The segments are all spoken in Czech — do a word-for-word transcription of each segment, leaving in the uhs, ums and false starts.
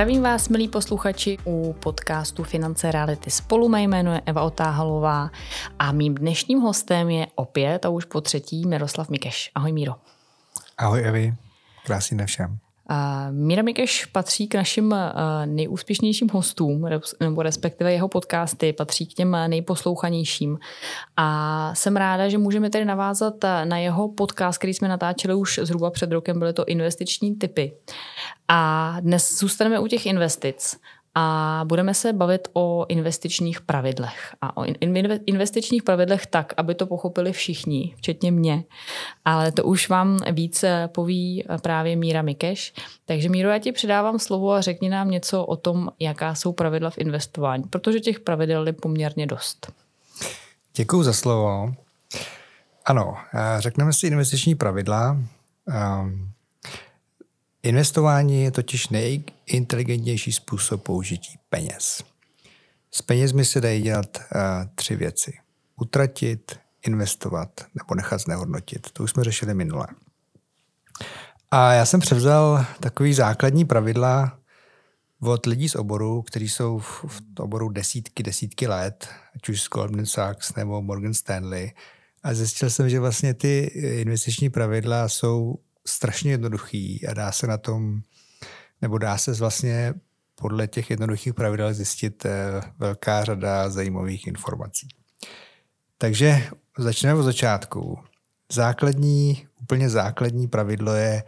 Zdravím vás, milí posluchači, u podcastu Finance Reality Spolu. Mé jméno je Eva Otáhalová a mým dnešním hostem je opět a už po třetí Miroslav Mikeš. Ahoj, Míro. Ahoj, Evi. Krásný den všem. Míra Mikeš patří k našim nejúspěšnějším hostům, nebo respektive jeho podcasty patří k těm nejposlouchanějším. A jsem ráda, že můžeme tedy navázat na jeho podcast, který jsme natáčeli už zhruba před rokem, byly to investiční tipy. A dnes zůstaneme u těch investic a budeme se bavit o investičních pravidlech. A o investičních pravidlech tak, aby to pochopili všichni, včetně mě. Ale to už vám víc poví právě Míra Mikeš. Takže Míro, já ti předávám slovo a řekni nám něco o tom, jaká jsou pravidla v investování, protože těch pravidel je poměrně dost. Děkuju za slovo. Ano, řekneme si investiční pravidla. Um... Investování je totiž nejinteligentnější způsob použití peněz. S penězmi se dají dělat uh, tři věci. Utratit, investovat nebo nechat znehodnotit. To už jsme řešili minule. A já jsem převzal takový základní pravidla od lidí z oboru, kteří jsou v, v oboru desítky, desítky let, ať už z Goldman Sachs nebo Morgan Stanley. A zjistil jsem, že vlastně ty investiční pravidla jsou strašně jednoduchý a dá se na tom, nebo dá se vlastně podle těch jednoduchých pravidel zjistit velká řada zajímavých informací. Takže začneme od začátku. Základní, úplně základní pravidlo je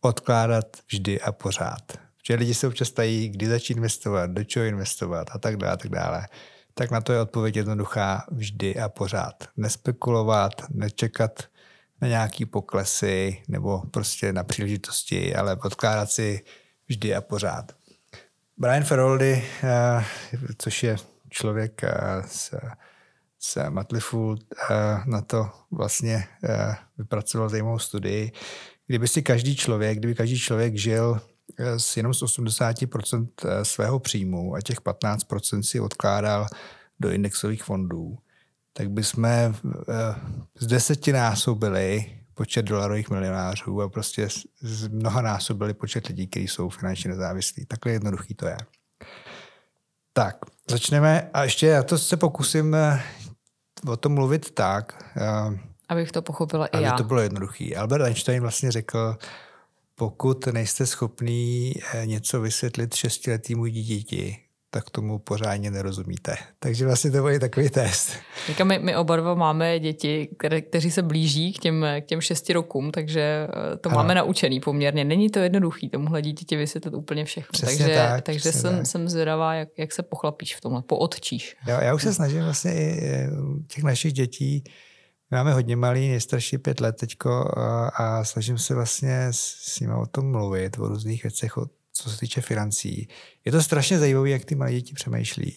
odkládat vždy a pořád. Protože lidi se občas tají, kdy začít investovat, do čeho investovat a tak dále, tak dále. Tak na to je odpověď jednoduchá vždy a pořád. Nespekulovat, nečekat na nějaký poklesy nebo prostě na příležitosti, ale odkládat si vždy a pořád. Brian Feroldi, což je člověk z, z Matlifeu, na to vlastně vypracoval zajímavou studii. Kdyby si každý člověk, kdyby každý člověk žil jenom z osmdesát procent svého příjmu a těch patnáct procent si odkládal do indexových fondů, tak bychom z deseti násobili počet dolarových milionářů a prostě z mnoha násobili počet lidí, kteří jsou finančně nezávislí. Takhle jednoduchý to je. Tak, začneme a ještě já to se pokusím o tom mluvit tak, abych to pochopila i já. Aby to bylo jednoduchý. Albert Einstein vlastně řekl, pokud nejste schopný něco vysvětlit šestiletýmu dítěti, tak tomu pořádně nerozumíte. Takže vlastně to byl takový test. My, my oba dva máme děti, které, kteří se blíží k těm, k těm šesti rokům, takže to ano. Máme naučený poměrně. Není to jednoduchý tomuhle dítěti vysvětlit úplně všechno. Přesně takže tak, takže jsem, tak. jsem zvědavá, jak, jak se pochlapíš v tomhle, pootčíš. Já, já už se snažím vlastně i těch našich dětí. Máme hodně malý, nejstarší pět let teďko a, a snažím se vlastně s nimi o tom mluvit, o různých věcech, o co se týče financí. Je to strašně zajímavé, jak ty malé děti přemýšlí.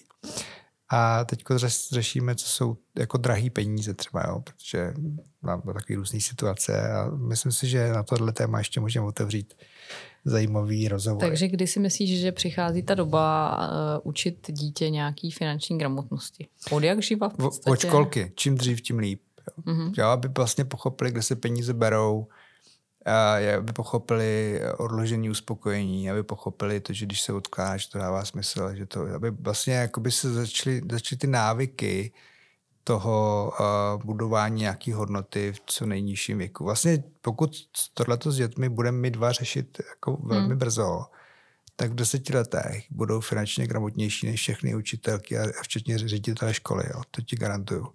A teď řešíme, co jsou jako drahý peníze třeba, jo? Protože mám takový různý situace a myslím si, že na tohle téma ještě můžeme otevřít zajímavý rozhovor. Takže kdy si myslíš, že přichází ta doba uh, učit dítě nějaký finanční gramotnosti? Od jak živa v podstatě? Od školky. Čím dřív, tím líp. Jo? Mm-hmm. Jo, aby vlastně pochopili, kde se peníze berou, aby pochopili odložení uspokojení, aby pochopili to, že když se odkládá, že to dává smysl, že to, aby vlastně jakoby se začaly, začaly ty návyky toho uh, budování nějaký hodnoty v co nejnižším věku. Vlastně pokud tohleto s dětmi budeme my dva řešit jako velmi hmm. brzo, tak v deseti letech budou finančně gramotnější než všechny učitelky a včetně ředitele školy, jo, to ti garantuju.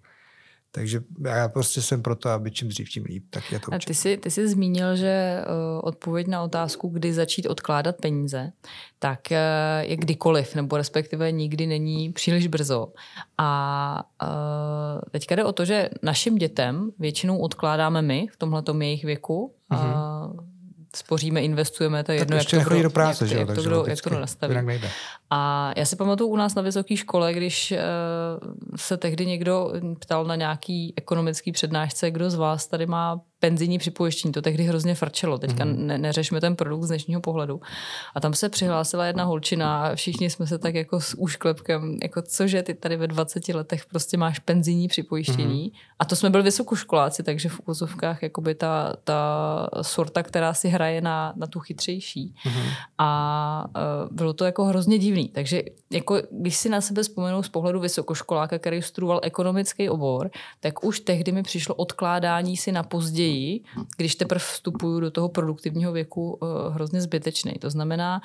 Takže já prostě jsem pro to, aby čím dřív, tím líp. Tak já to učím. A ty jsi, ty jsi zmínil, že uh, odpověď na otázku, kdy začít odkládat peníze, tak uh, je kdykoliv, nebo respektive nikdy není příliš brzo. A uh, teďka jde o to, že našim dětem většinou odkládáme my v tomhletom jejich věku. Mm-hmm. Uh, spoříme, investujeme, to je jedno, jak to kdo, do práce, jak, že? Jak to, kdo, jak to kdo nastaví. A já si pamatuju u nás na vysoké škole, když uh, se tehdy někdo ptal na nějaký ekonomický přednášce, kdo z vás tady má penzijní připojištění, to tehdy hrozně frčelo, teďka ne- neřešme ten produkt z dnešního pohledu. A tam se přihlásila jedna holčina a všichni jsme se tak jako s úšklepkem, jako cože ty tady ve dvaceti letech prostě máš penzijní připojištění. Mm-hmm. A to jsme byli vysokoškoláci, takže v úvozovkách jakoby ta, ta sorta, která si hraje na, na tu chytřejší. Mm-hmm. A uh, bylo to jako hrozně divný. Takže jako, když si na sebe vzpomenu z pohledu vysokoškoláka, který studoval ekonomický obor, tak už tehdy mi přišlo odkládání si na později, když teprve vstupuju do toho produktivního věku, hrozně zbytečný. To znamená,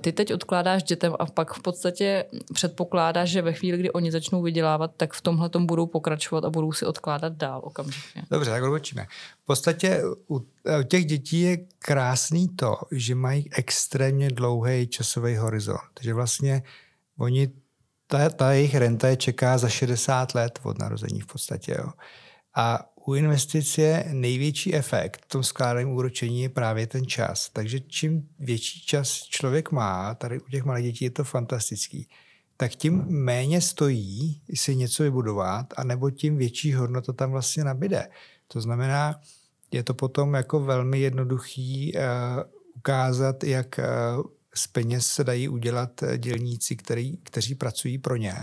ty teď odkládáš dětem a pak v podstatě předpokládáš, že ve chvíli, kdy oni začnou vydělávat, tak v tomhletom budou pokračovat a budou si odkládat dál okamžitě. Dobře, tak odbočíme. V podstatě u těch dětí je krásný to, že mají extrémně dlouhý časový horizont. Takže vlastně oni, ta, ta jejich renta je čeká za šedesát let od narození v podstatě. Jo. A u investice největší efekt v tom skládaném úročení je právě ten čas. Takže čím větší čas člověk má, tady u těch malých dětí je to fantastický, tak tím méně stojí si něco vybudovat, anebo tím větší hodnota tam vlastně nabyde. To znamená, je to potom jako velmi jednoduchý uh, ukázat, jak uh, z peněz se dají udělat dělníci, který, kteří pracují pro ně.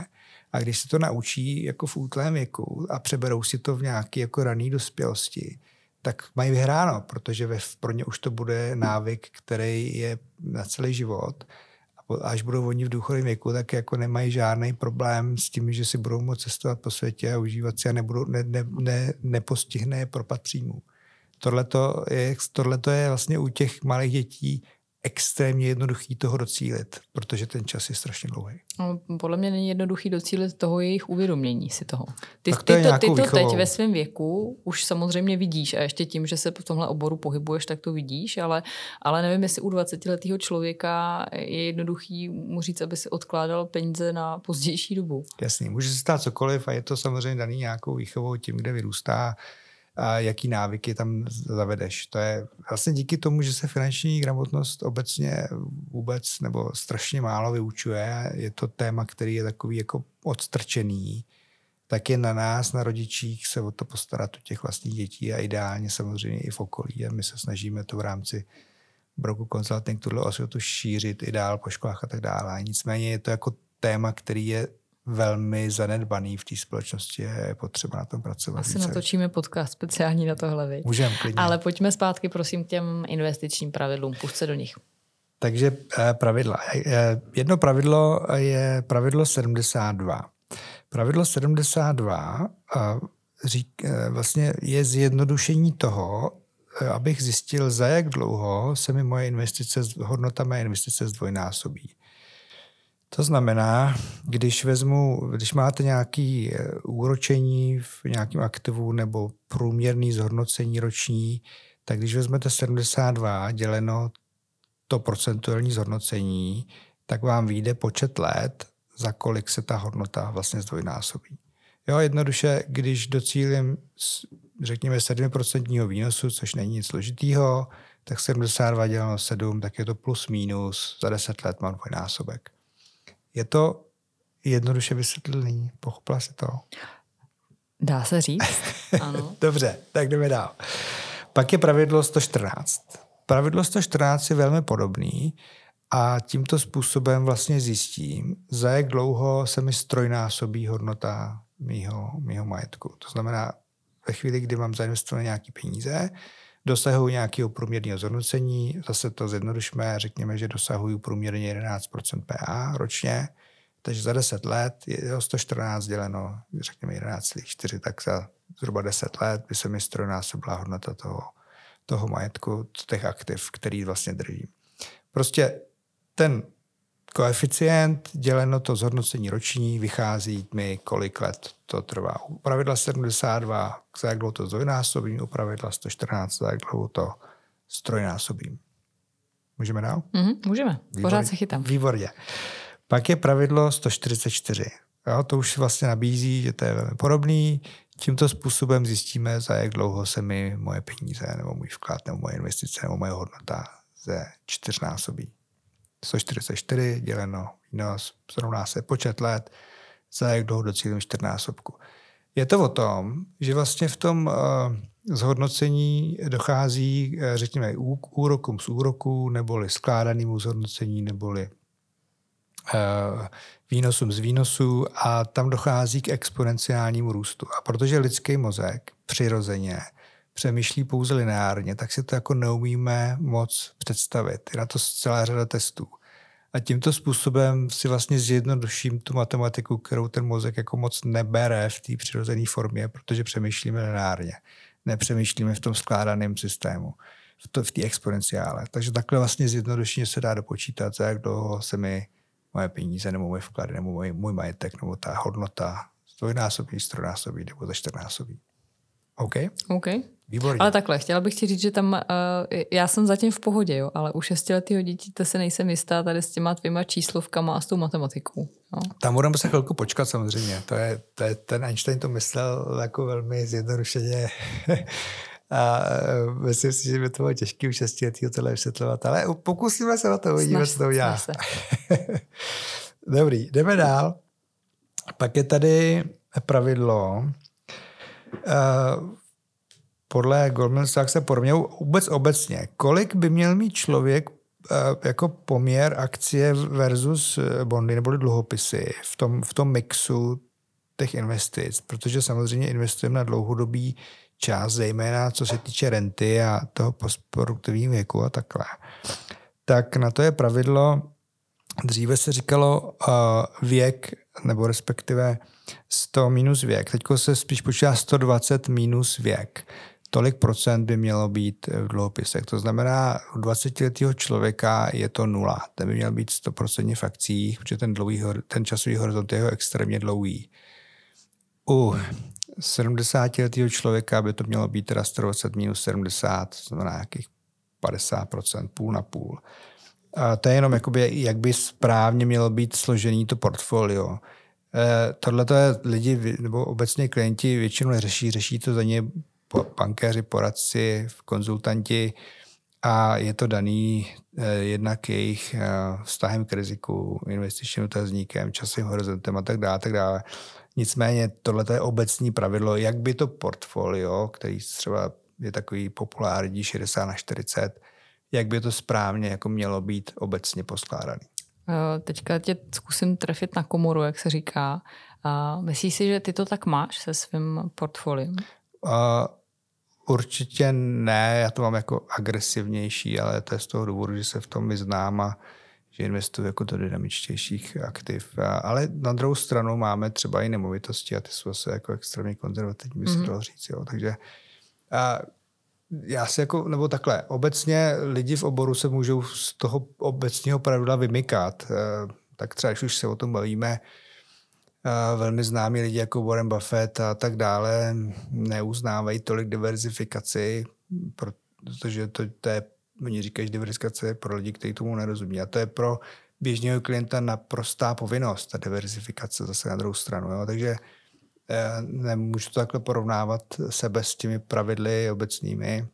A když se to naučí jako v útlém věku a přeberou si to v nějaké jako rané dospělosti, tak mají vyhráno, protože ve, pro ně už to bude návyk, který je na celý život. A až budou oni v důchodovém věku, tak jako nemají žádný problém s tím, že si budou moct cestovat po světě a užívat si a nebudou, ne, ne, ne, nepostihne propad příjmů. Tohleto je, tohleto je vlastně u těch malých dětí extrémně jednoduchý toho docílit, protože ten čas je strašně dlouhý. No, podle mě není jednoduchý docílit toho jejich uvědomění si toho. Ty to, ty to, ty to teď ve svém věku už samozřejmě vidíš a ještě tím, že se v tomhle oboru pohybuješ, tak to vidíš, ale, ale nevím, jestli u dvacetiletého člověka je jednoduchý mu říct, aby si odkládal peníze na pozdější dobu. Jasný, může se stát cokoliv a je to samozřejmě daný nějakou výchovou tím, kde vyrůstá a jaký návyky tam zavedeš. To je vlastně díky tomu, že se finanční gramotnost obecně vůbec nebo strašně málo vyučuje, je to téma, který je takový jako odstrčený, tak je na nás, na rodičích, se o to postarat u těch vlastních dětí a ideálně samozřejmě i v okolí. A my se snažíme to v rámci Broker Consulting tuhle osvětu šířit i dál po školách a tak dále. Nicméně je to jako téma, který je velmi zanedbaný v té společnosti, je potřeba na tom pracovat. Asi natočíme podcast speciální na tohle, viď? Můžeme, klidně. Ale pojďme zpátky, prosím, k těm investičním pravidlům. Pusť se do nich. Takže pravidla. Jedno pravidlo je pravidlo sedmdesát dva. Pravidlo sedmdesát dva vlastně je zjednodušení toho, abych zjistil, za jak dlouho se mi moje investice, hodnota mé investice zdvojnásobí. To znamená, když vezmu, když máte nějaké úročení v nějakém aktivu nebo průměrný zhodnocení roční, tak když vezmete sedmdesát dva děleno to procentuální zhodnocení, tak vám vyjde počet let, za kolik se ta hodnota vlastně zdvojnásobí. Jo, jednoduše, když docílím, řekněme, sedm procent výnosu, což není nic složitýho, tak sedmdesát dva děleno sedm, tak je to plus minus, za deset let mám dvojnásobek. Je to jednoduše vysvětlení. Pochopila si to? Dá se říct, ano. Dobře, tak jdeme dál. Pak je pravidlo sto čtrnáct. Pravidlo sto čtrnáct je velmi podobný a tímto způsobem vlastně zjistím, za jak dlouho se mi strojnásobí hodnota mýho, mýho majetku. To znamená, ve chvíli, kdy mám zainvestované nějaké peníze, dosahuji nějakého průměrného zhodnocení, zase to zjednodušme, řekněme, že dosahuji průměrně jedenáct procent P A ročně, takže za deset let je sto čtrnáct děleno, řekněme jedenáct celá čtyři, tak za zhruba deset let by se mi strojnásobila hodnota toho, toho majetku, těch aktiv, který vlastně držím. Prostě ten koeficient děleno to zhodnocení roční vychází mi, kolik let to trvá. U pravidla sedmdesát dva, za jak dlouho to zdvojnásobím, u pravidla sto čtrnáct, za jak dlouho to strojnásobím. Můžeme dál? Mm-hmm, můžeme, Výborně. Pořád se chytám. Výborně. Pak je pravidlo sto čtyřicet čtyři. Jo, to už vlastně nabízí, že to je velmi podobný. Tímto způsobem zjistíme, za jak dlouho se mi moje peníze, nebo můj vklad, nebo moje investice, nebo moje hodnota ze čtyřnásobí. sto čtyřicet čtyři děleno výnos, srovná se počet let, za jak dlouho docílím čtyřnásobku. Je to o tom, že vlastně v tom zhodnocení dochází, řekněme, k úrokům z úroků, neboli skládanému zhodnocení, neboli výnosům z výnosů, a tam dochází k exponenciálnímu růstu. A protože lidský mozek přirozeně přemýšlí pouze lineárně, tak si to jako neumíme moc představit. Je na to celá řada testů. A tímto způsobem si vlastně zjednoduším tu matematiku, kterou ten mozek jako moc nebere v té přirozené formě, protože přemýšlíme lineárně. Nepřemýšlíme v tom skládaném systému, v té exponenciále. Takže takhle vlastně zjednodušeně se dá dopočítat, za jak dlouho se mi moje peníze nebo moje vklady nebo můj, můj majetek nebo ta hodnota dvojnásobí, stronásobí nebo za čtyřnásobí. OK? OK. Výborně. Ale takhle, chtěla bych ti říct, že tam, uh, já jsem zatím v pohodě, jo, ale u šestiletého dítěte se nejsem jistá tady s těma tvýma číslovkama a s tou matematikou. No. Tam budeme se chvilku počkat samozřejmě. To je, to je, ten Einstein to myslel jako velmi zjednodušeně a myslím si, že by to bylo těžké u šestiletého tohle vysvětlovat, ale pokusíme se na to, uvidíme, co to udělá. Dobrý, jdeme dál. Pak je tady pravidlo, uh, podle Goldman Sachs a podobně, vůbec obecně, kolik by měl mít člověk jako poměr akcie versus bondy nebo dluhopisy v tom, v tom mixu těch investic, protože samozřejmě investujeme na dlouhodobý čas, zejména co se týče renty a toho postproduktivního věku a takhle. Tak na to je pravidlo, dříve se říkalo věk, nebo respektive sto minus věk. Teďko se spíš počítá sto dvacet minus věk. Tolik procent by mělo být v dluhopisech. To znamená, u dvacetiletého člověka je to nula. Ten by měl být sto procent v akcích, protože ten, dlouhý, ten časový horizont je extrémně dlouhý. U sedmdesátiletého člověka by to mělo být teda sto dvacet minus sedmdesát, to znamená nějakých padesát procent, půl na půl. A to je jenom, jakoby, jak by správně mělo být složený to portfolio. E, Tohle lidi, nebo obecně klienti většinou neřeší, řeší to za ně bankéři, poradci, konzultanti a je to daný e, jednak jejich e, vztahem k riziku, investičním otazníkem, časovým horizontem a tak dále, tak dále. Nicméně tohle je obecní pravidlo, jak by to portfolio, který třeba je takový populární šedesát na čtyřicet, jak by to správně jako mělo být obecně poskládaný. Teďka tě zkusím trefit na komoru, jak se říká. Myslíš si, že ty to tak máš se svým portfoliem? Uh, určitě ne, já to mám jako agresivnější, ale to je z toho důvodu, že se v tom vyznám a že investuji jako do dynamičtějších aktiv. Ale na druhou stranu máme třeba i nemovitosti a ty jsou se jako extrémně konzervativní, by se dalo říct. Jo. Takže... Uh, Já si jako, nebo takhle, obecně lidi v oboru se můžou z toho obecního pravidla vymykat. Tak třeba, když už se o tom bavíme, velmi známí lidi jako Warren Buffett a tak dále neuznávají tolik diverzifikaci, protože to, to je, oni říkají, že diverzifikace je pro lidi, kteří tomu nerozumí. A to je pro běžného klienta naprostá povinnost, ta diverzifikace zase na druhou stranu. Jo? Takže nemůžu to takhle porovnávat sebe s těmi pravidly obecnými.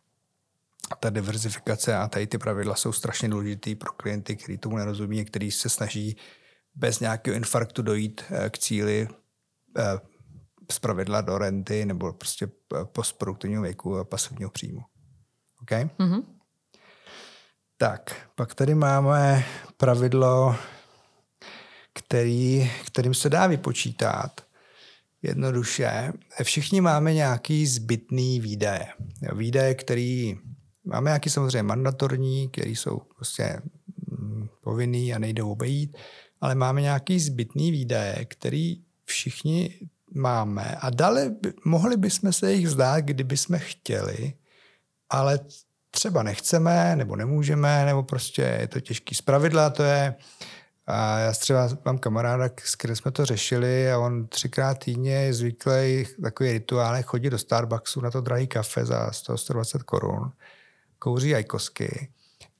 Ta diverzifikace a tady ty pravidla jsou strašně důležitý pro klienty, kteří tomu nerozumí, kteří se snaží bez nějakého infarktu dojít k cíli z pravidla do renty nebo prostě postproduktivního věku a pasivního příjmu. OK? Mm-hmm. Tak, pak tady máme pravidlo, který, kterým se dá vypočítat jednoduše. Všichni máme nějaký zbytný výdaje. Výdaje, které máme nějaký samozřejmě mandatorní, které jsou prostě povinný a nejdou obejít, ale máme nějaký zbytný výdaje, který všichni máme a dali, mohli bychom se jich vzdát, kdyby jsme chtěli, ale třeba nechceme, nebo nemůžeme, nebo prostě je to těžký. Zpravidla to je. A já třeba mám kamaráda, s kterým jsme to řešili a on třikrát týdně je zvyklý takový rituál, chodí do Starbucksu na to drahý kafe za sto až sto dvacet korun, kouří ajkosky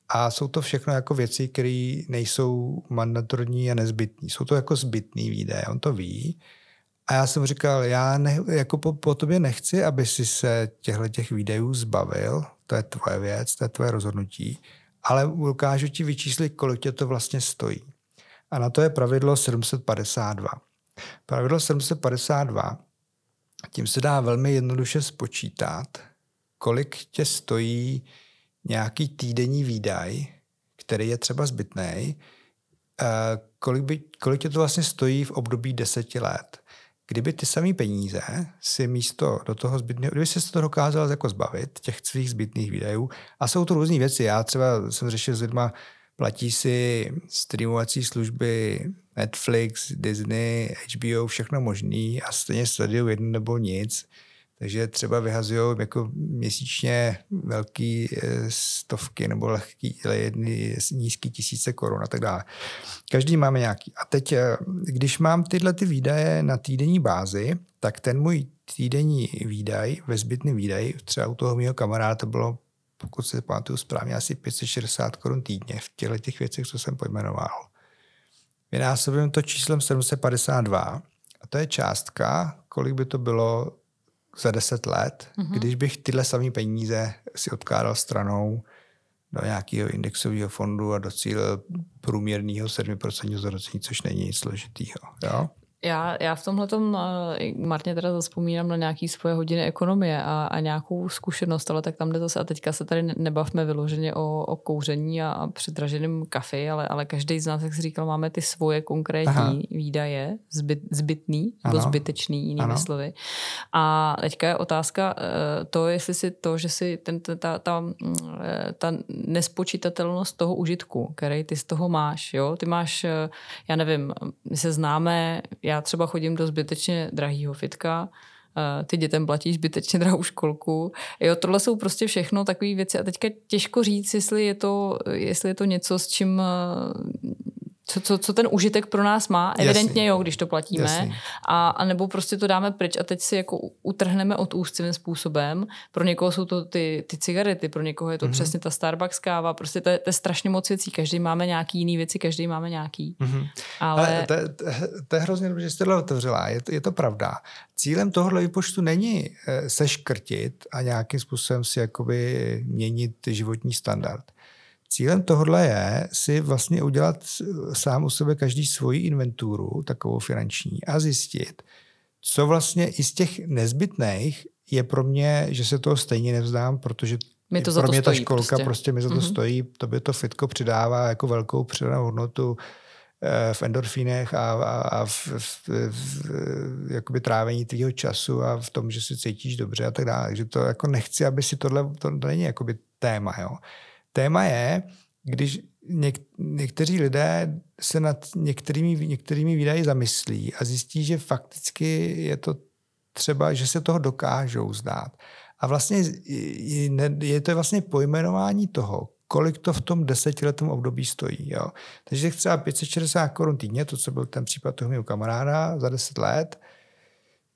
a jsou to všechno jako věci, které nejsou mandatorní a nezbytní. Jsou to jako zbytný výdaje, on to ví. A já jsem říkal, já ne, jako po, po tobě nechci, aby si se těchto těch výdajů zbavil, to je tvoje věc, to je tvoje rozhodnutí, ale ukážu ti vyčíslit, kolik tě to vlastně stojí. A na to je pravidlo sedm set padesát dva. Pravidlo sedm set padesát dva, tím se dá velmi jednoduše spočítat, kolik tě stojí nějaký týdenní výdaj, který je třeba zbytnej, kolik, by, kolik tě to vlastně stojí v období deseti let. Kdyby ty samé peníze si místo do toho zbytného, kdyby jsi to dokázal jako zbavit těch svých zbytných výdajů, a jsou to různý věci. Já třeba jsem řešil s lidma, platí si streamovací služby Netflix, Disney, H B O, všechno možný a stejně sledují jedno nebo nic. Takže třeba vyhazují jako měsíčně velké stovky nebo lehký, jedny nízký tisíce korun a tak dále. Každý máme nějaký. A teď, když mám tyhle ty výdaje na týdenní bázi, tak ten můj týdenní výdaj, ve zbytném výdaji, třeba u toho mého kamaráda to bylo, pokud se pamatuju správně, asi pět set šedesát korun týdně v těchto těch věcech, co jsem pojmenoval. Vynásobím to číslem sedm set padesát dva a to je částka, kolik by to bylo za deset let, mm-hmm. když bych tyhle samé peníze si odkládal stranou do nějakého indexového fondu a docílil průměrného sedm procent zhodnocení, což není nic složitýho. Jo? Já, já v tomhletom marně teda vzpomínám na nějaký svoje hodiny ekonomie a, a nějakou zkušenost, ale tak tam jde zase, a teďka se tady nebavme vyloženě o, o kouření a, a předraženém kafi, ale, ale každý z nás, jak jsi říkal, máme ty svoje konkrétní Aha. výdaje, zbyt, zbytný nebo zbytečný, jinými slovy. A teďka je otázka to, jestli si to, že si ten, ta, ta, ta, ta nespočítatelnost toho užitku, který ty z toho máš, jo? Ty máš, já nevím, my se známe, já třeba chodím do zbytečně drahýho fitka, ty dětem platíš zbytečně drahou školku. Jo, tohle jsou prostě všechno takové věci a teďka těžko říct, jestli je to, jestli je to něco, s čím... Co, co, co ten užitek pro nás má, evidentně Jasný. Jo, když to platíme, Jasný. a, a nebo prostě to dáme pryč a teď si jako utrhneme od úst svým způsobem. Pro někoho jsou to ty, ty cigarety, pro někoho je to mm-hmm. přesně ta Starbucks káva, prostě to je, to je strašně moc věcí, každý máme nějaký jiný věci, každý máme nějaký. Mm-hmm. Ale... To, to, to je hrozně dobře, že jste tohle otevřela, je to, je to pravda. Cílem tohohle výpočtu není seškrtit a nějakým způsobem si jakoby měnit životní standard. Cílem tohle je si vlastně udělat sám u sebe každý svoji inventuru, takovou finanční, a zjistit, co vlastně i z těch nezbytných je pro mě, že se toho stejně nevzdám, protože mi to pro mě ta školka prostě, prostě mi za to mm-hmm. stojí, to by to fitko přidává jako velkou přidanou hodnotu v endorfínech a, a, a v, v, v jakoby trávení tvýho času a v tom, že si cítíš dobře a tak dále. Takže to jako nechci, aby si tohle, to není jakoby téma, jo. Téma je, když něk- někteří lidé se nad některými, některými výdaji zamyslí a zjistí, že fakticky je to třeba, že se toho dokážou zdát. A vlastně je to vlastně pojmenování toho, kolik to v tom desetiletém období stojí. Jo? Takže třeba pět set šedesát korun týdně, to, co byl ten případ toho mého kamaráda za deset let,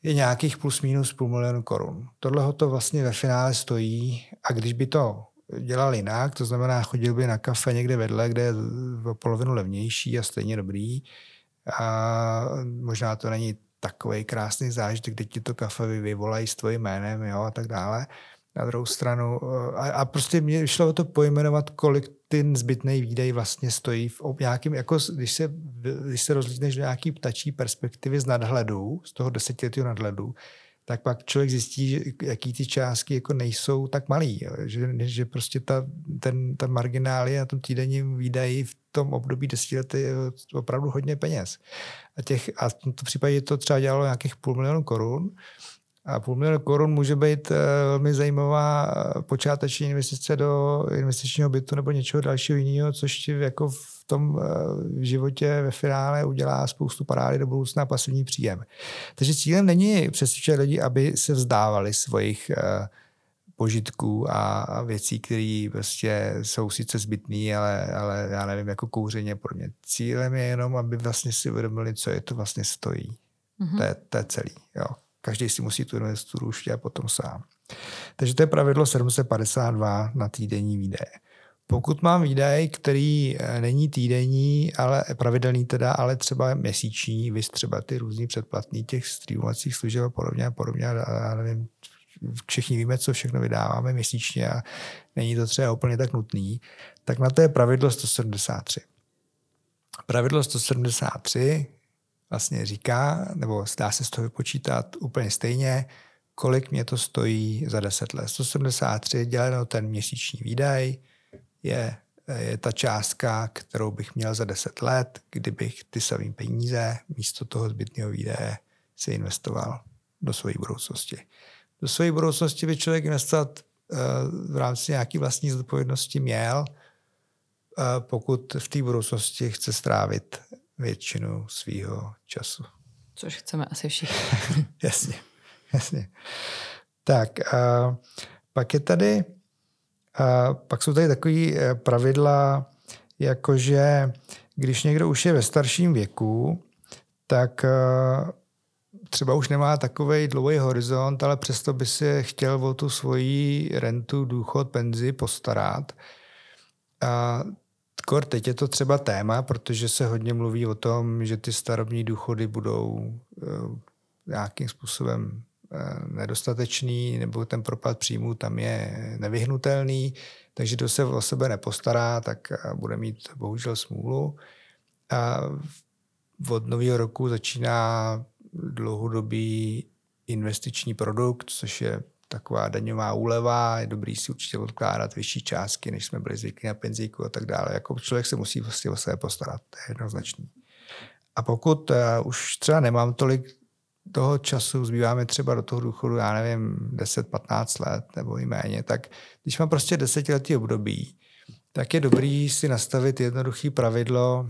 je nějakých plus minus půl milionu korun. Tohle to vlastně ve finále stojí a když by to dělal jinak, to znamená, chodil by na kafe někde vedle, kde je o polovinu levnější a stejně dobrý. A možná to není takový krásný zážitek, kde ti to kafe vyvolají s tvojím jménem, jo, a tak dále. Na druhou stranu, a, a prostě mě šlo o to pojmenovat, kolik ten zbytný výdej vlastně stojí v nějakým, jako když se, když se rozlítneš do nějaký ptačí perspektivy z nadhledu, z toho desetiletého nadhledu, tak pak člověk zjistí, že jaký ty částky jako nejsou tak malý. Že, že prostě ta, ten, ta marginálie na tom týdenním výdaji v tom období deseti let je opravdu hodně peněz. A, těch, a v tomto případě to třeba dělalo nějakých půl milionu korun. A půl milionu korun může být velmi zajímavá počáteční investice do investičního bytu nebo něčeho dalšího jiného, což jako v tom životě ve finále udělá spoustu parády do budoucna pasivní příjem. Takže cílem není přesvědčit lidi, aby se vzdávali svojich požitků a věcí, které prostě jsou sice zbytné, ale, ale já nevím, jako kouřeně pro mě. Cílem je jenom, aby vlastně si uvědomili, co je to vlastně stojí. Mm-hmm. To, je, to je celý, jo. Každý si musí tu investuru už dělat potom sám. Takže to je pravidlo sedm set padesát dva na týdenní výdaje. Pokud mám výdaje, který není týdenní, ale pravidelný teda, ale třeba měsíční, vys třeba ty různý předplatný těch streamovacích služeb a podobně a podobně. Já nevím, všichni víme, co všechno vydáváme měsíčně a není to třeba úplně tak nutný, tak na to je pravidlo sto sedmdesát tři. Pravidlo sto sedmdesát tři vlastně říká, nebo dá se z toho vypočítat úplně stejně, kolik mě to stojí za deset let. sto sedmdesát tři děleno ten měsíční výdaj je, je ta částka, kterou bych měl za deset let, kdybych ty samé peníze místo toho zbytného výdaje si investoval do své budoucnosti. Do své budoucnosti by člověk investovat v rámci nějaké vlastní zodpovědnosti měl, pokud v té budoucnosti chce strávit většinu svého času. Což chceme asi všichni. Jasně, jasně. Tak, uh, pak je tady, uh, pak jsou tady takový uh, pravidla, jakože když někdo už je ve starším věku, tak uh, třeba už nemá takovej dlouhý horizont, ale přesto by si chtěl o tu svoji rentu, důchod, penzi postarat. A uh, teď je to třeba téma, protože se hodně mluví o tom, že ty starobní důchody budou nějakým způsobem nedostatečný, nebo ten propad příjmů tam je nevyhnutelný, takže kdo se o sebe nepostará, tak bude mít bohužel smůlu. A od nového roku začíná dlouhodobý investiční produkt, což je taková daňová úleva, je dobrý si určitě odkládat vyšší částky, než jsme byli zvyklí na penzíku a tak dále. Jako člověk se musí vlastně o sebe postarat, to je jednoznačný. A pokud uh, už třeba nemám tolik toho času, zbýváme třeba do toho důchodu, já nevím, deset patnáct let nebo i méně, tak když mám prostě desetiletý období, tak je dobrý si nastavit jednoduché pravidlo,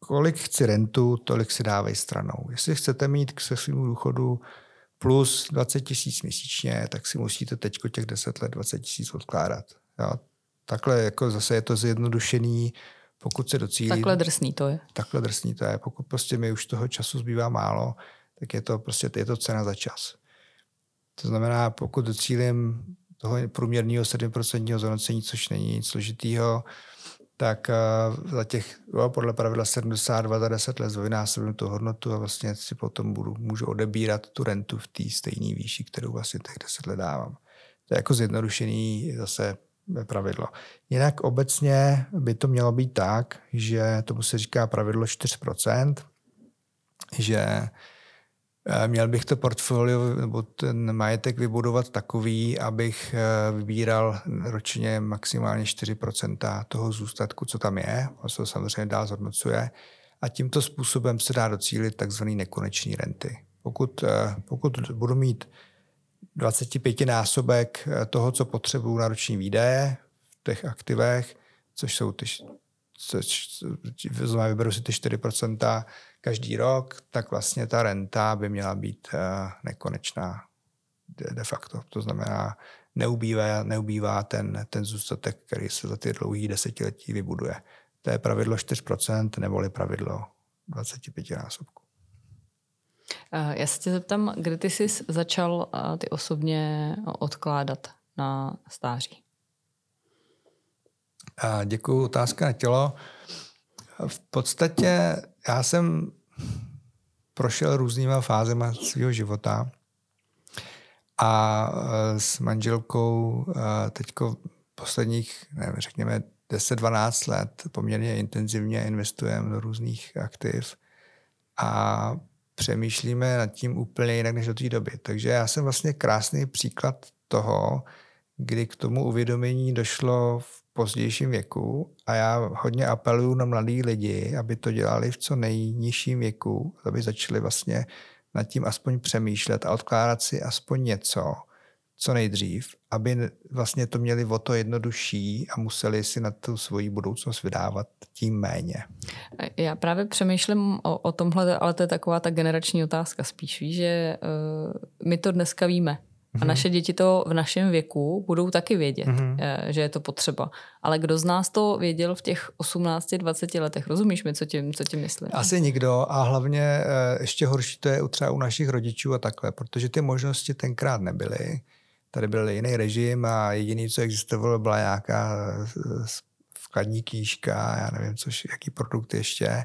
kolik chci rentu, tolik si dávej stranou. Jestli chcete mít k svému důchodu plus dvacet tisíc měsíčně, tak si musíte teď těch deset let dvacet tisíc odkládat. Jo? Takhle jako zase je to zjednodušený, pokud se docílí. Takhle drsný to je. Takhle drsný to je. Pokud prostě mi už toho času zbývá málo, tak je to prostě je to cena za čas. To znamená, pokud docílím toho průměrného sedm procent zhodnocení, což není nic složitýho, tak za těch, jo, podle pravidla sedmdesát dva za deset let zdvojnásobím tu hodnotu a vlastně si potom budu, můžu odebírat tu rentu v té stejné výši, kterou vlastně těch deset let dávám. To je jako zjednodušený zase pravidlo. Jinak obecně by to mělo být tak, že tomu se říká pravidlo čtyři procenta, že měl bych to portfolio nebo ten majetek vybudovat takový, abych vybíral ročně maximálně čtyři procenta toho zůstatku, co tam je, a to samozřejmě dál zhodnocuje. A tímto způsobem se dá docílit takzvané nekoneční renty. Pokud, pokud budu mít dvacet pět násobek toho, co potřebuju na roční výdaje v těch aktivech, což jsou ty, což, znamená, vyberu si ty čtyři procenta, každý rok, tak vlastně ta renta by měla být nekonečná de facto. To znamená, neubývá, neubývá ten, ten zůstatek, který se za ty dlouhé desetiletí vybuduje. To je pravidlo čtyři procenta neboli pravidlo dvacet pět násobků. Já se tě zeptám, kdy ty jsi začal ty osobně odkládat na stáří? Děkuju, otázka na tělo. V podstatě já jsem prošel různýma fázema svého života a s manželkou teďko posledních, nevím, řekněme deset dvanáct let poměrně intenzivně investujeme do různých aktiv a přemýšlíme nad tím úplně jinak než do té doby. Takže já jsem vlastně krásný příklad toho, kdy k tomu uvědomění došlo v pozdějším věku a já hodně apeluju na mladý lidi, aby to dělali v co nejnižším věku, aby začali vlastně nad tím aspoň přemýšlet a odkládat si aspoň něco, co nejdřív, aby vlastně to měli o to jednodušší a museli si na tu svoji budoucnost vydávat tím méně. Já právě přemýšlím o, o tomhle, ale to je taková ta generační otázka spíš, že uh, my to dneska víme. A naše děti to v našem věku budou taky vědět, mm-hmm. že je to potřeba. Ale kdo z nás to věděl v těch osmnácti, dvaceti letech? Rozumíš mi, co tím, co tím myslím? Asi nikdo a hlavně ještě horší to je třeba u našich rodičů a takhle, protože ty možnosti tenkrát nebyly. Tady byl jiný režim a jediný, co existovalo, byla nějaká vkladní knížka, já nevím, což, jaký produkt ještě.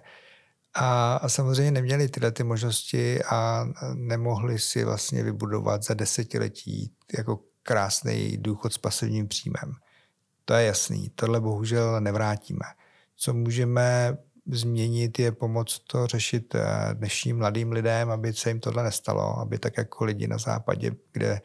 A, a samozřejmě neměli tyhle ty možnosti a nemohli si vlastně vybudovat za desetiletí jako krásný důchod s pasivním příjmem. To je jasný. Tohle bohužel nevrátíme. Co můžeme změnit, je pomoct to řešit dnešním mladým lidem, aby se jim tohle nestalo, aby tak jako lidi na západě, kde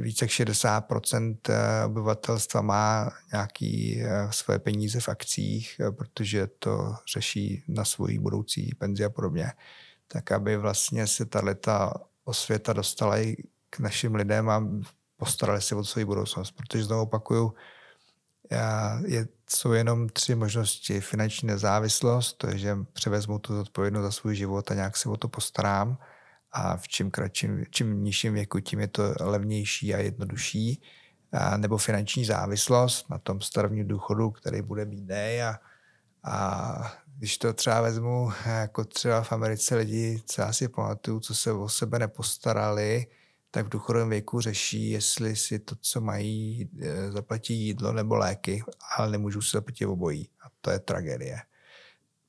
více jak šedesát procent obyvatelstva má nějaké své peníze v akcích, protože to řeší na svoji budoucí penzi a podobně, tak aby vlastně se tato osvěta dostala i k našim lidem a postarali se o svoji budoucnost. Protože znovu opakuju, je, jsou jenom tři možnosti. Finanční nezávislost, to je, že převezmu tu zodpovědnost za svůj život a nějak se o to postarám, a v čím kratším, čím nižším věku, tím je to levnější a jednodušší. A nebo finanční závislost na tom starobním důchodu, který bude bídnej, a, a když to třeba vezmu, jako třeba v Americe lidi, co já si pamatuju, co se o sebe nepostarali, tak v důchodovém věku řeší, jestli si to, co mají, zaplatí jídlo nebo léky, ale nemůžou si zaplatit obojí. A to je tragédie.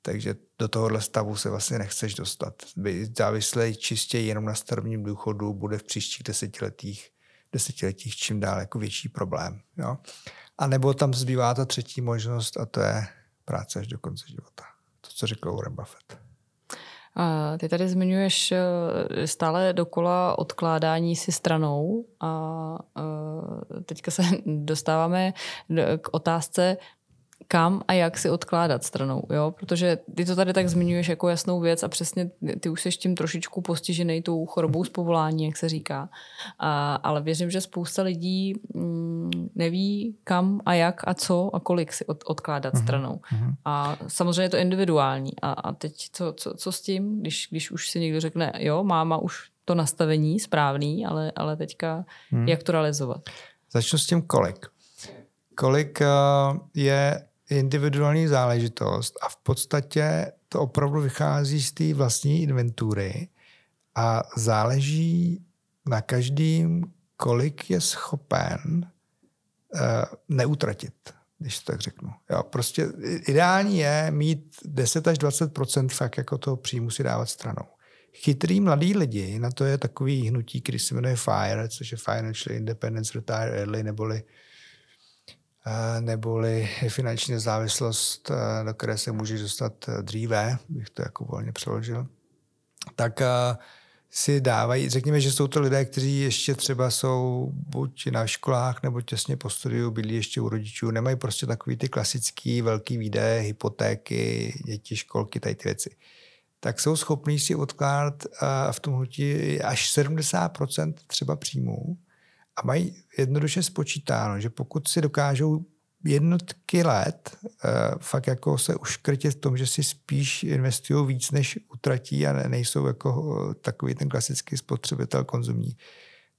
Takže do tohohle stavu se vlastně nechceš dostat. Být závislý čistě jenom na starobním důchodu bude v příštích desetiletích, desetiletích čím dál jako větší problém. Jo? A nebo tam zbývá ta třetí možnost, a to je práce až do konce života. To, co řekl Warren Buffett. A ty tady zmiňuješ stále dokola odkládání si stranou a teďka se dostáváme k otázce, kam a jak si odkládat stranou, jo? Protože ty to tady tak zmiňuješ jako jasnou věc a přesně ty už jsi tím trošičku postižený tou chorobou z povolání, jak se říká. A, ale věřím, že spousta lidí mm, neví, kam a jak a co a kolik si od, odkládat uhum. stranou. Uhum. A samozřejmě je to individuální. A, a teď co, co, co s tím, když, když už si někdo řekne, jo, máma už to nastavení správný, ale, ale teďka uhum. jak to realizovat? Začnu s tím kolik. Kolik uh, je individuální záležitost a v podstatě to opravdu vychází z té vlastní inventury a záleží na každém, kolik je schopen uh, neutratit, když to tak řeknu. Jo, prostě ideální je mít deset až dvacet procent fakt jako toho příjmu si dávat stranou. Chytrý mladí lidi, na to je takový hnutí, který se jmenuje FIRE, což je Financial Independence Retire Early, neboli neboli finanční nezávislost, do které se můžeš dostat dříve, bych to jako volně přeložil, tak si dávají, řekněme, že jsou to lidé, kteří ještě třeba jsou buď na školách, nebo těsně po studiu, bydlí ještě u rodičů, nemají prostě takový ty klasický velký výdaje, hypotéky, děti, školky, tady ty věci. Tak jsou schopní si odkládat v tom hnutí až sedmdesát procent třeba příjmů, a mají jednoduše spočítáno, že pokud si dokážou jednotky let e, fakt jako se uškrtit v tom, že si spíš investují víc, než utratí a ne, nejsou jako takový ten klasický spotřebitel konzumní,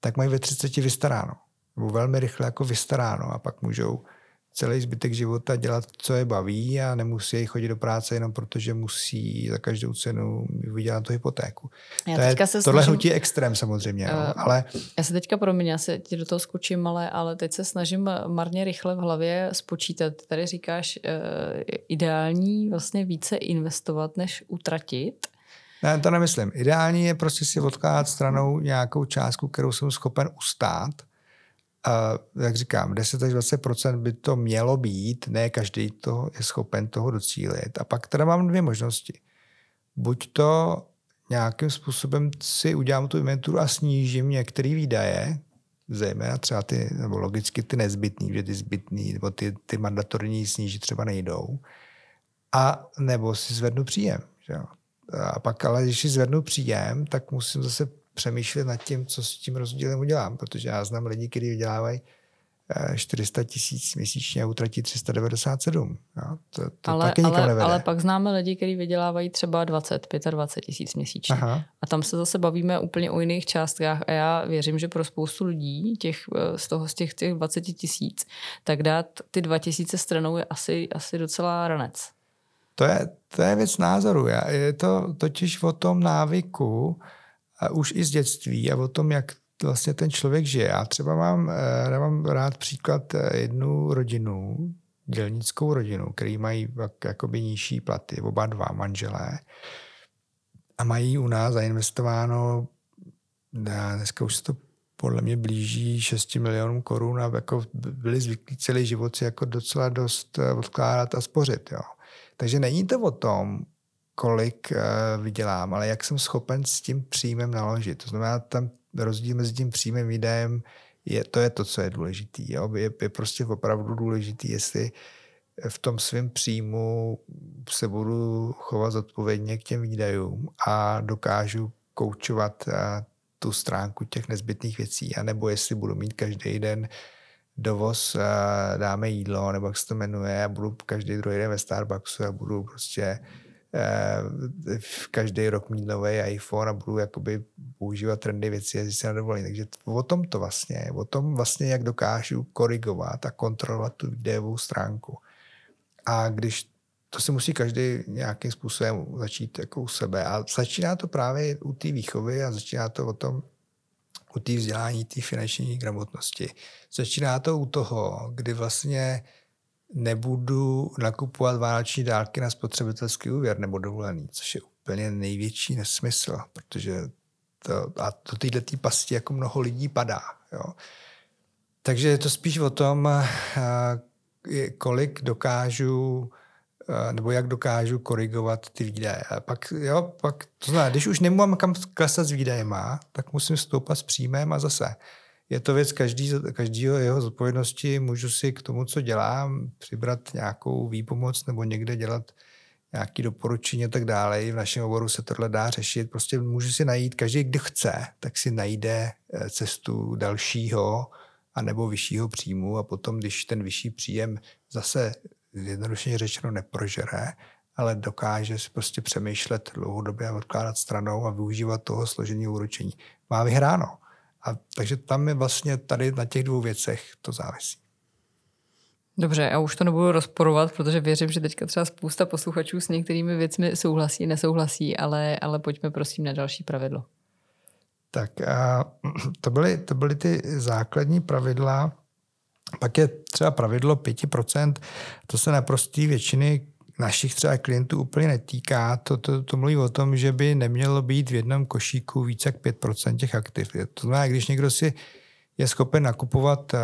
tak mají ve třiceti vystaráno. Nebo velmi rychle jako vystaráno a pak můžou celý zbytek života dělat, co je baví a nemusí chodit do práce jenom protože musí za každou cenu vydělat tu hypotéku. Já to teďka je, se tohle hnutí extrém samozřejmě. Uh, no, ale... Já se teďka, promiň, já se ti do toho skočím, ale, ale teď se snažím marně rychle v hlavě spočítat. Tady říkáš uh, ideální vlastně více investovat, než utratit. Ne, to nemyslím. Ideální je prostě si odkládat stranou nějakou částku, kterou jsem schopen ustát. Uh, jak říkám, deset až dvacet procent by to mělo být, ne každý to je schopen toho docílit. A pak teda mám dvě možnosti. Buď to nějakým způsobem si udělám tu inventuru a snížím některé výdaje, zejména třeba ty, nebo logicky ty nezbytný, že ty zbytný, nebo ty, ty mandatorní snížit třeba nejdou. A nebo si zvednu příjem. Že? A pak ale, když si zvednu příjem, tak musím zase přemýšlet nad tím, co s tím rozdílem udělám, protože já znám lidi, kteří vydělávají čtyři sta tisíc měsíčně a utratí tři sta devadesát sedm. No, to, to ale, taky nikam nevede. Ale pak známe lidi, kteří vydělávají třeba dvacet, dvacet pět tisíc měsíčně. Aha. A tam se zase bavíme úplně o jiných částkách a já věřím, že pro spoustu lidí těch, z toho z těch, těch dvacet tisíc, tak dát ty dva tisíce stranou je asi, asi docela ranec. To je, to je věc názoru. Je to totiž o tom návyku, a už i z dětství a o tom, jak vlastně ten člověk žije. Já třeba mám, já mám rád příklad jednu rodinu, dělnickou rodinu, který mají jakoby nižší platy, oba dva manželé. A mají u nás zainvestováno, dneska už se to podle mě blíží šesti milionům korun a jako byli zvyklí celý život si jako docela dost odkládat a spořit. Jo. Takže není to o tom, kolik uh, vydělám, ale jak jsem schopen s tím příjmem naložit. To znamená, tam rozdíl mezi tím příjmem výdajem, je, to je to, co je důležitý. Jo? Je, je prostě opravdu důležitý, jestli v tom svém příjmu se budu chovat zodpovědně k těm výdajům a dokážu koučovat uh, tu stránku těch nezbytných věcí, anebo jestli budu mít každý den dovoz, uh, dáme jídlo, nebo jak se to jmenuje, a budu každý druhý den ve Starbucksu a budu prostě v každý rok mít nový iPhone a budu jakoby používat trendy věci, jestli se nedovolí. Takže o tom to vlastně je. O tom vlastně, jak dokážu korigovat a kontrolovat tu videovou stránku. A když to si musí každý nějakým způsobem začít jako u sebe. A začíná to právě u té výchovy a začíná to o tom u té vzdělání, té finanční gramotnosti. Začíná to u toho, kdy vlastně nebudu nakupovat vánoční dárky na spotřebitelský úvěr nebo dovolený, což je úplně největší nesmysl, protože to, a do této pasti jako mnoho lidí padá. Jo. Takže je to spíš o tom, kolik dokážu nebo jak dokážu korigovat ty výdaje. A pak, jo, pak to znamená, když už nemám kam klesat s výdajema, tak musím stoupat s příjmem a zase. Je to věc každý, každýho jeho zodpovědnosti. Můžu si k tomu, co dělám, přibrat nějakou výpomoc nebo někde dělat nějaké doporučení a tak dále. I v našem oboru se tohle dá řešit. Prostě můžu si najít, každý, kdo chce, tak si najde cestu dalšího anebo vyššího příjmu a potom, když ten vyšší příjem zase jednoduše řečeno neprožere, ale dokáže si prostě přemýšlet dlouhodobě a odkládat stranou a využívat toho složení úročení. Má vyhráno. A takže tam je vlastně tady na těch dvou věcech to závisí. Dobře, já už to nebudu rozporovat, protože věřím, že teďka třeba spousta posluchačů s některými věcmi souhlasí, nesouhlasí, ale, ale pojďme prosím na další pravidlo. Tak a to byly, to byly ty základní pravidla. Pak je třeba pravidlo pět procent, to se naprosté většiny našich třeba klientů úplně netýká. To, to, to mluví o tom, že by nemělo být v jednom košíku více jak pět procent těch aktiv. To znamená, když někdo si je schopen nakupovat uh,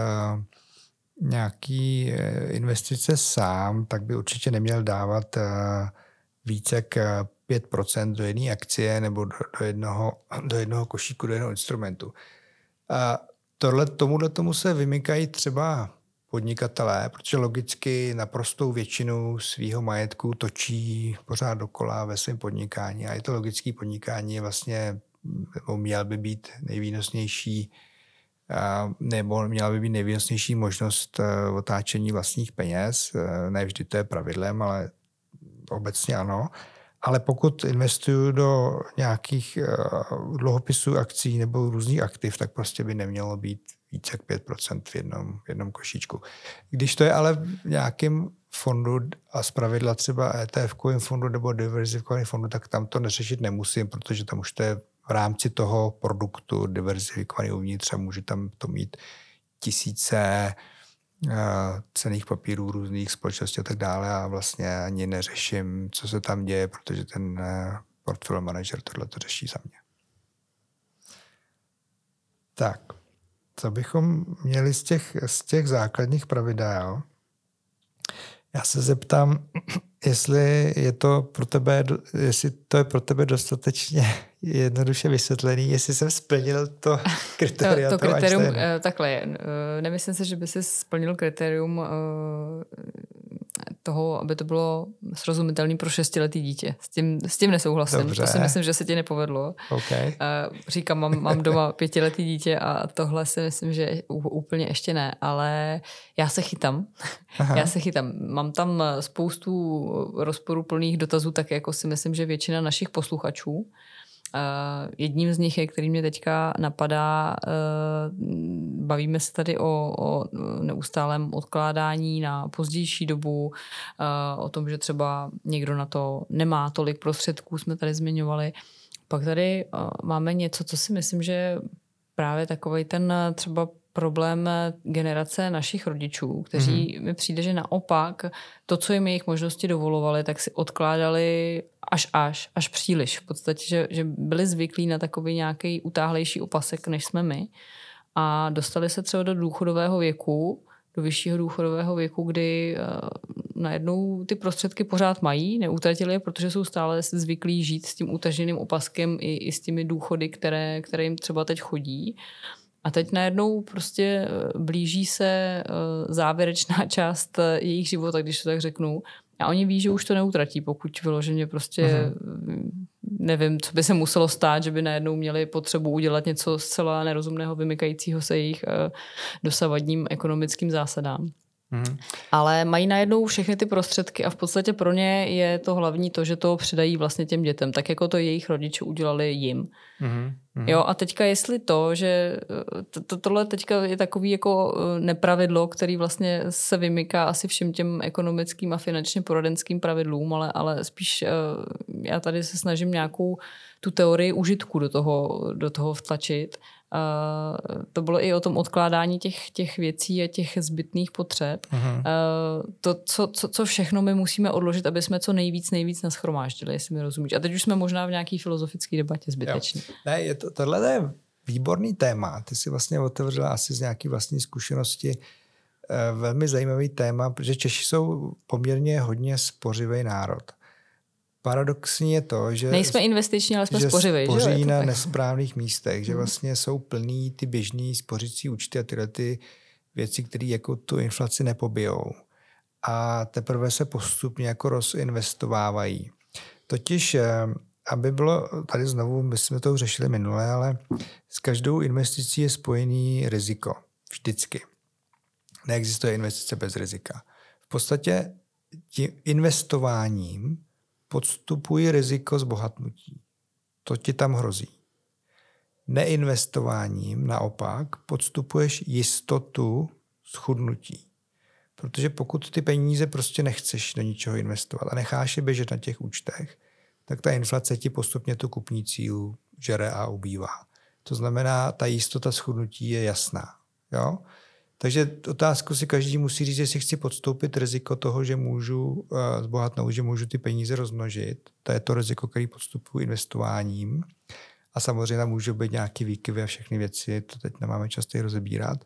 nějaký uh, investice sám, tak by určitě neměl dávat uh, více jak pět procent do jedné akcie nebo do, do, jednoho, do jednoho košíku, do jednoho instrumentu. Uh, tohle, tomuhle tomu se vymykají třeba podnikatelé, protože logicky naprostou většinu svého majetku točí pořád dokola ve svém podnikání a je to logické podnikání vlastně, nebo měl by být nejvýnosnější nebo měla by být nejvýnosnější možnost otáčení vlastních peněz. Ne vždy to je pravidlem, ale obecně ano. Ale pokud investuju do nějakých dluhopisů, akcí nebo různých aktiv, tak prostě by nemělo být více jak pět procent v jednom, v jednom košíčku. Když to je ale v nějakém fondu a zpravidla třeba é té efkovém fondu nebo diverzifikovaném fondu, tak tam to neřešit nemusím, protože tam už to je v rámci toho produktu diverzifikovaný uvnitř a můžu tam to mít tisíce uh, cenných papírů různých společností a tak dále a vlastně ani neřeším, co se tam děje, protože ten uh, portfolio manager tohle to řeší za mě. Tak. Co bychom měli z těch, z těch základních pravidel? Já se zeptám, jestli je to pro tebe, jestli to je pro tebe dostatečně jednoduše vysvětlený, jestli jsem splnil to kritérium. To, to kritérium takhle. Nemyslím si, že by si splnil kritérium toho, aby to bylo srozumitelné pro šestiletý dítě. S tím, s tím nesouhlasím. Dobře. To si myslím, že se ti nepovedlo. Okay. Říkám, mám, mám doma pětiletý dítě a tohle si myslím, že úplně ještě ne, ale já se chytám. Aha. Já se chytám. Mám tam spoustu rozporuplných dotazů, tak jako si myslím, že většina našich posluchačů. Uh, jedním z nich je, který mě teďka napadá, uh, bavíme se tady o, o neustálém odkládání na pozdější dobu, uh, o tom, že třeba někdo na to nemá tolik prostředků, jsme tady zmiňovali. Pak tady uh, máme něco, co si myslím, že právě takovej ten třeba problém generace našich rodičů, kteří mm-hmm. mi přijde, že naopak to, co jim jejich možnosti dovolovaly, tak si odkládali až až, až příliš. V podstatě, že, že byli zvyklí na takový nějaký utáhlejší opasek, než jsme my. A dostali se třeba do důchodového věku, do vyššího důchodového věku, kdy najednou ty prostředky pořád mají, neutratili je, protože jsou stále zvyklí žít s tím utaženým opaskem i, i s těmi důchody, které, které jim třeba teď chodí. A teď najednou prostě blíží se závěrečná část jejich života, když to tak řeknu. A oni ví, že už to neutratí, pokud vyloženě prostě uh-huh. nevím, co by se muselo stát, že by najednou měli potřebu udělat něco zcela nerozumného, vymykajícího se jejich dosavadním ekonomickým zásadám. Mm-hmm. Ale mají najednou všechny ty prostředky a v podstatě pro ně je to hlavní to, že to předají vlastně těm dětem, tak jako to jejich rodiče udělali jim. Mm-hmm. Jo, a teďka jestli to, že to, tohle teďka je takový jako nepravidlo, který vlastně se vymyká asi všem těm ekonomickým a finančně poradenským pravidlům, ale, ale spíš já tady se snažím nějakou tu teorii užitku do toho, do toho vtlačit. Uh, to bylo i o tom odkládání těch, těch věcí a těch zbytných potřeb. Uh-huh. Uh, to, co, co, co všechno my musíme odložit, aby jsme co nejvíc, nejvíc nashromáždili, jestli mi rozumíš. A teď už jsme možná v nějaký filozofické debatě zbytečný. Jo. Ne, je to, tohle je výborný téma. Ty jsi vlastně otevřela asi z nějaký vlastní zkušenosti eh, velmi zajímavý téma, protože Češi jsou poměrně hodně spořivý národ. Paradoxní je to, že nejsme investiční, ale jsme spořiví, spoří na nesprávných místech, že vlastně jsou plný ty běžný spořící účty a tyhle ty věci, které jako tu inflaci nepobijou. A teprve se postupně jako rozinvestovávají. Totiž, aby bylo, tady znovu, my jsme to řešili minule, ale s každou investicí je spojený riziko. Vždycky. Neexistuje investice bez rizika. V podstatě tím investováním podstupují riziko zbohatnutí. To ti tam hrozí. Neinvestováním naopak podstupuješ jistotu schudnutí. Protože pokud ty peníze prostě nechceš do ničeho investovat a necháš je běžet na těch účtech, tak ta inflace ti postupně tu kupní cíl žere a ubývá. To znamená, ta jistota schudnutí je jasná. Jo? Takže otázku si každý musí říct, jestli chci podstoupit riziko toho, že můžu zbohatnout, že můžu ty peníze rozmnožit. To je to riziko, který podstupuji investováním. A samozřejmě můžou být nějaké výkyvy a všechny věci, to teď nemáme čas tady rozebírat.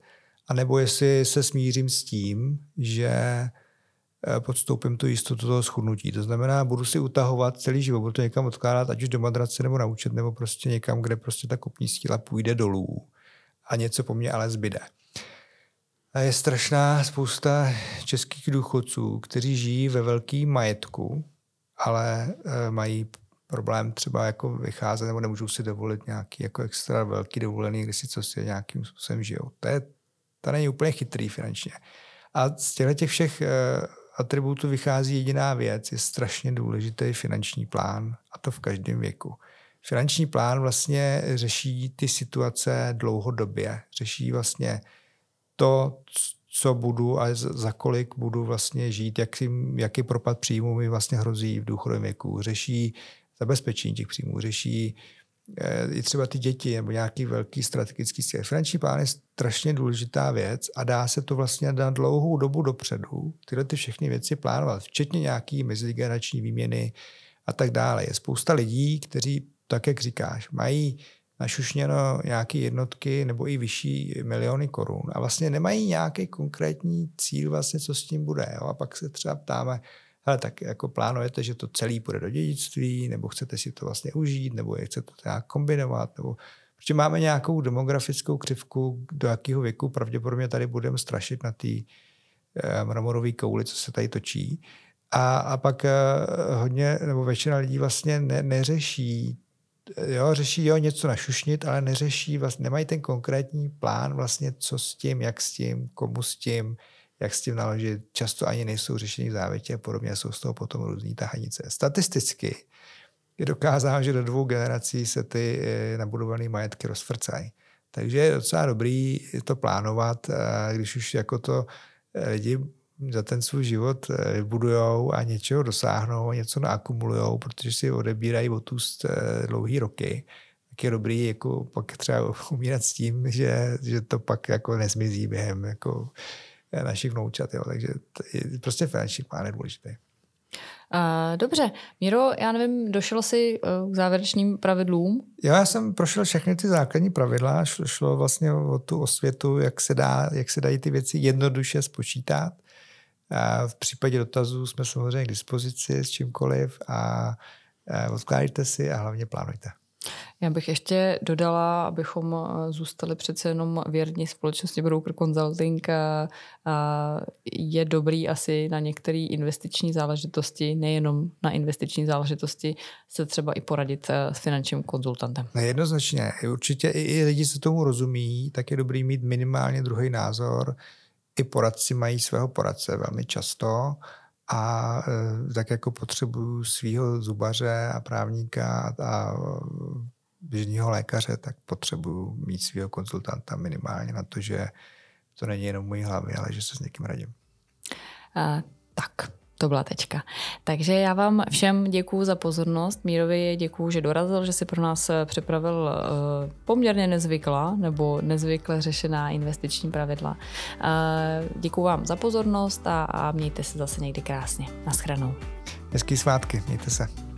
A nebo jestli se smířím s tím, že podstoupím tu jistotu toho schudnutí. To znamená, budu si utahovat celý život, budu to někam odkládat, ať už do madrace nebo na účet, nebo prostě někam, kde prostě ta kupní síla půjde dolů a něco po mně ale zbyde. A je strašná spousta českých důchodců, kteří žijí ve velkém majetku, ale e, mají problém třeba jako vycházet nebo nemůžou si dovolit nějaký jako extra velký dovolený, kde si co si nějakým způsobem žijou. To, je, to není úplně chytrý finančně. A z těchto všech e, atributů vychází jediná věc, je strašně důležitý finanční plán, a to v každém věku. Finanční plán vlastně řeší ty situace dlouhodobě, řeší vlastně to, co budu a za kolik budu vlastně žít, jak jim, jaký propad příjmů mi vlastně hrozí v důchodovém věku. Řeší zabezpečení těch příjmů, řeší e, i třeba ty děti nebo nějaký velký strategický cíl. Finanční plán je strašně důležitá věc a dá se to vlastně na dlouhou dobu dopředu tyhle ty všechny věci plánovat, včetně nějaký mezigenerační výměny a tak dále. Je spousta lidí, kteří, tak jak říkáš, mají našušněno nějaké jednotky nebo i vyšší miliony korun a vlastně nemají nějaký konkrétní cíl, vlastně, co s tím bude. Jo? A pak se třeba ptáme, hele, tak jako plánujete, že to celý půjde do dědictví, nebo chcete si to vlastně užít, nebo je chcete to nějak kombinovat, nebo... Protože máme nějakou demografickou křivku, do jakého věku pravděpodobně tady budeme strašit na té mramorové kouli, co se tady točí. A, a pak hodně, nebo většina lidí vlastně ne, neřeší Jo, řeší jo, něco našušnit, ale neřeší, vlastně, nemají ten konkrétní plán, vlastně co s tím, jak s tím, komu s tím, jak s tím naložit. Často ani nejsou řešení v závěti a podobně, jsou z toho potom různý tahanice. Statisticky je dokázáno, že do dvou generací se ty nabudované majetky rozfrcají. Takže je docela dobrý to plánovat, když už jako to lidi za ten svůj život budujou a něčeho dosáhnou, něco naakumulujou, protože si odebírají od úst dlouhý roky, tak je dobrý jako pak třeba umírat s tím, že, že to pak jako nezmizí během jako našich vnoučat. Jo. Takže je prostě finanční plán je důležitý. Dobře. Miro, já nevím, došel jsi k závěrečným pravidlům? Jo, já jsem prošel všechny ty základní pravidla. Šlo, šlo vlastně o tu osvětu, jak se, dá, jak se dají ty věci jednoduše spočítat. V případě dotazů jsme samozřejmě k dispozici s čímkoliv a odkládejte si a hlavně plánujte. Já bych ještě dodala, abychom zůstali přece jenom věrní společnosti Broker Consulting. Je dobrý asi na některé investiční záležitosti, nejenom na investiční záležitosti, se třeba i poradit s finančním konzultantem. No jednoznačně. Určitě i lidi se tomu rozumí, tak je dobrý mít minimálně druhý názor. I poradci mají svého poradce velmi často a tak jako potřebuju svého zubaře a právníka a běžného lékaře, tak potřebuju mít svého konzultanta minimálně na to, že to není jenom v mojí hlavě, ale že se s někým radím. A, tak, to byla tečka. Takže já vám všem děkuju za pozornost. Mírovi děkuju, že dorazil, že si pro nás připravil poměrně nezvyklá nebo nezvykle řešená investiční pravidla. Děkuju vám za pozornost a, a mějte se zase někdy krásně. Naschranou. Hezký svátky, mějte se.